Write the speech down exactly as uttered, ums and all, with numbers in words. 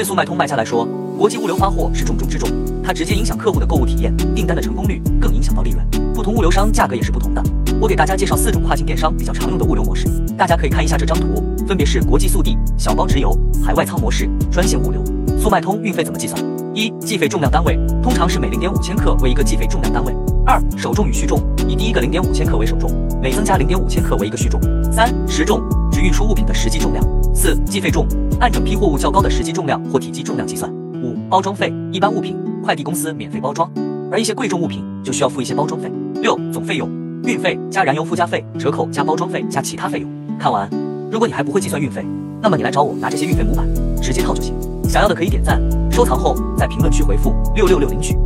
对速卖通卖家来说，国际物流发货是重中之重，它直接影响客户的购物体验、订单的成功率，更影响到利润。不同物流商价格也是不同的。我给大家介绍四种跨境电商比较常用的物流模式，大家可以看一下这张图，分别是国际速递、小包直邮、海外仓模式、专线物流。速卖通运费怎么计算？一、计费重量单位，通常是每 零点五 千克为一个计费重量单位。二、首重与续重，以第一个 零点五 千克为首重，每增加 零点五 千克为一个续重。三、实重，指运输物品的实际重量。四、计费重，按整批货物较高的实际重量或体积重量计算。五、包装费，一般物品快递公司免费包装，而一些贵重物品就需要付一些包装费。六、总费用，运费加燃油附加费、折扣加包装费加其他费用。看完，如果你还不会计算运费，那么你来找我拿这些运费模板直接套就行。想要的可以点赞收藏后，在评论区回复六六六领取。